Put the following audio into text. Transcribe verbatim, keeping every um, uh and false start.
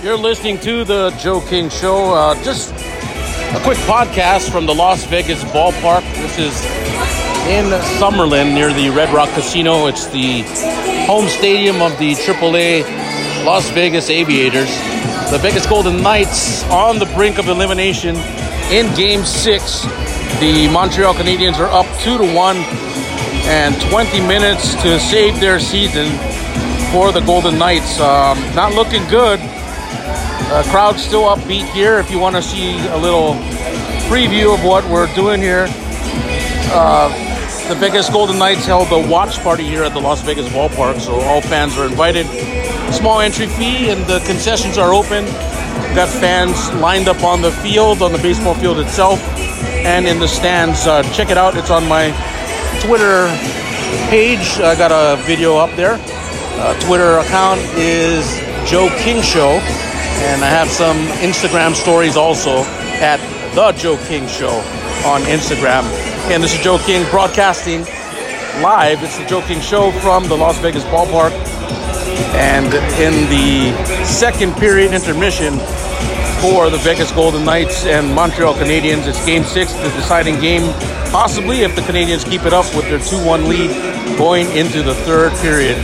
You're listening to the Joe King Show. Uh, just a quick podcast from the Las Vegas Ballpark. This is in Summerlin near the Red Rock Casino. It's the home stadium of the triple A Las Vegas Aviators. The Vegas Golden Knights on the brink of elimination in Game six. The Montreal Canadiens are up two to one and twenty minutes to save their season for the Golden Knights. Um, not looking good. Uh, crowd's still upbeat here. If you want to see a little preview of what we're doing here, uh, the Vegas Golden Knights held a watch party here at the Las Vegas Ballpark, so all fans are invited. Small entry fee, and the concessions are open. We've got fans lined up on the field, on the baseball field itself, and in the stands. Uh, check it out. It's on my Twitter page. I got a video up there. Uh, Twitter account is Joe King Show, and I have some Instagram stories also at The Joe King Show on Instagram. And this is Joe King broadcasting live. It's The Joe King Show from the Las Vegas Ballpark. And in the second period intermission for the Vegas Golden Knights and Montreal Canadiens, it's Game six, the deciding game, possibly if the Canadiens keep it up with their two one lead going into the third period.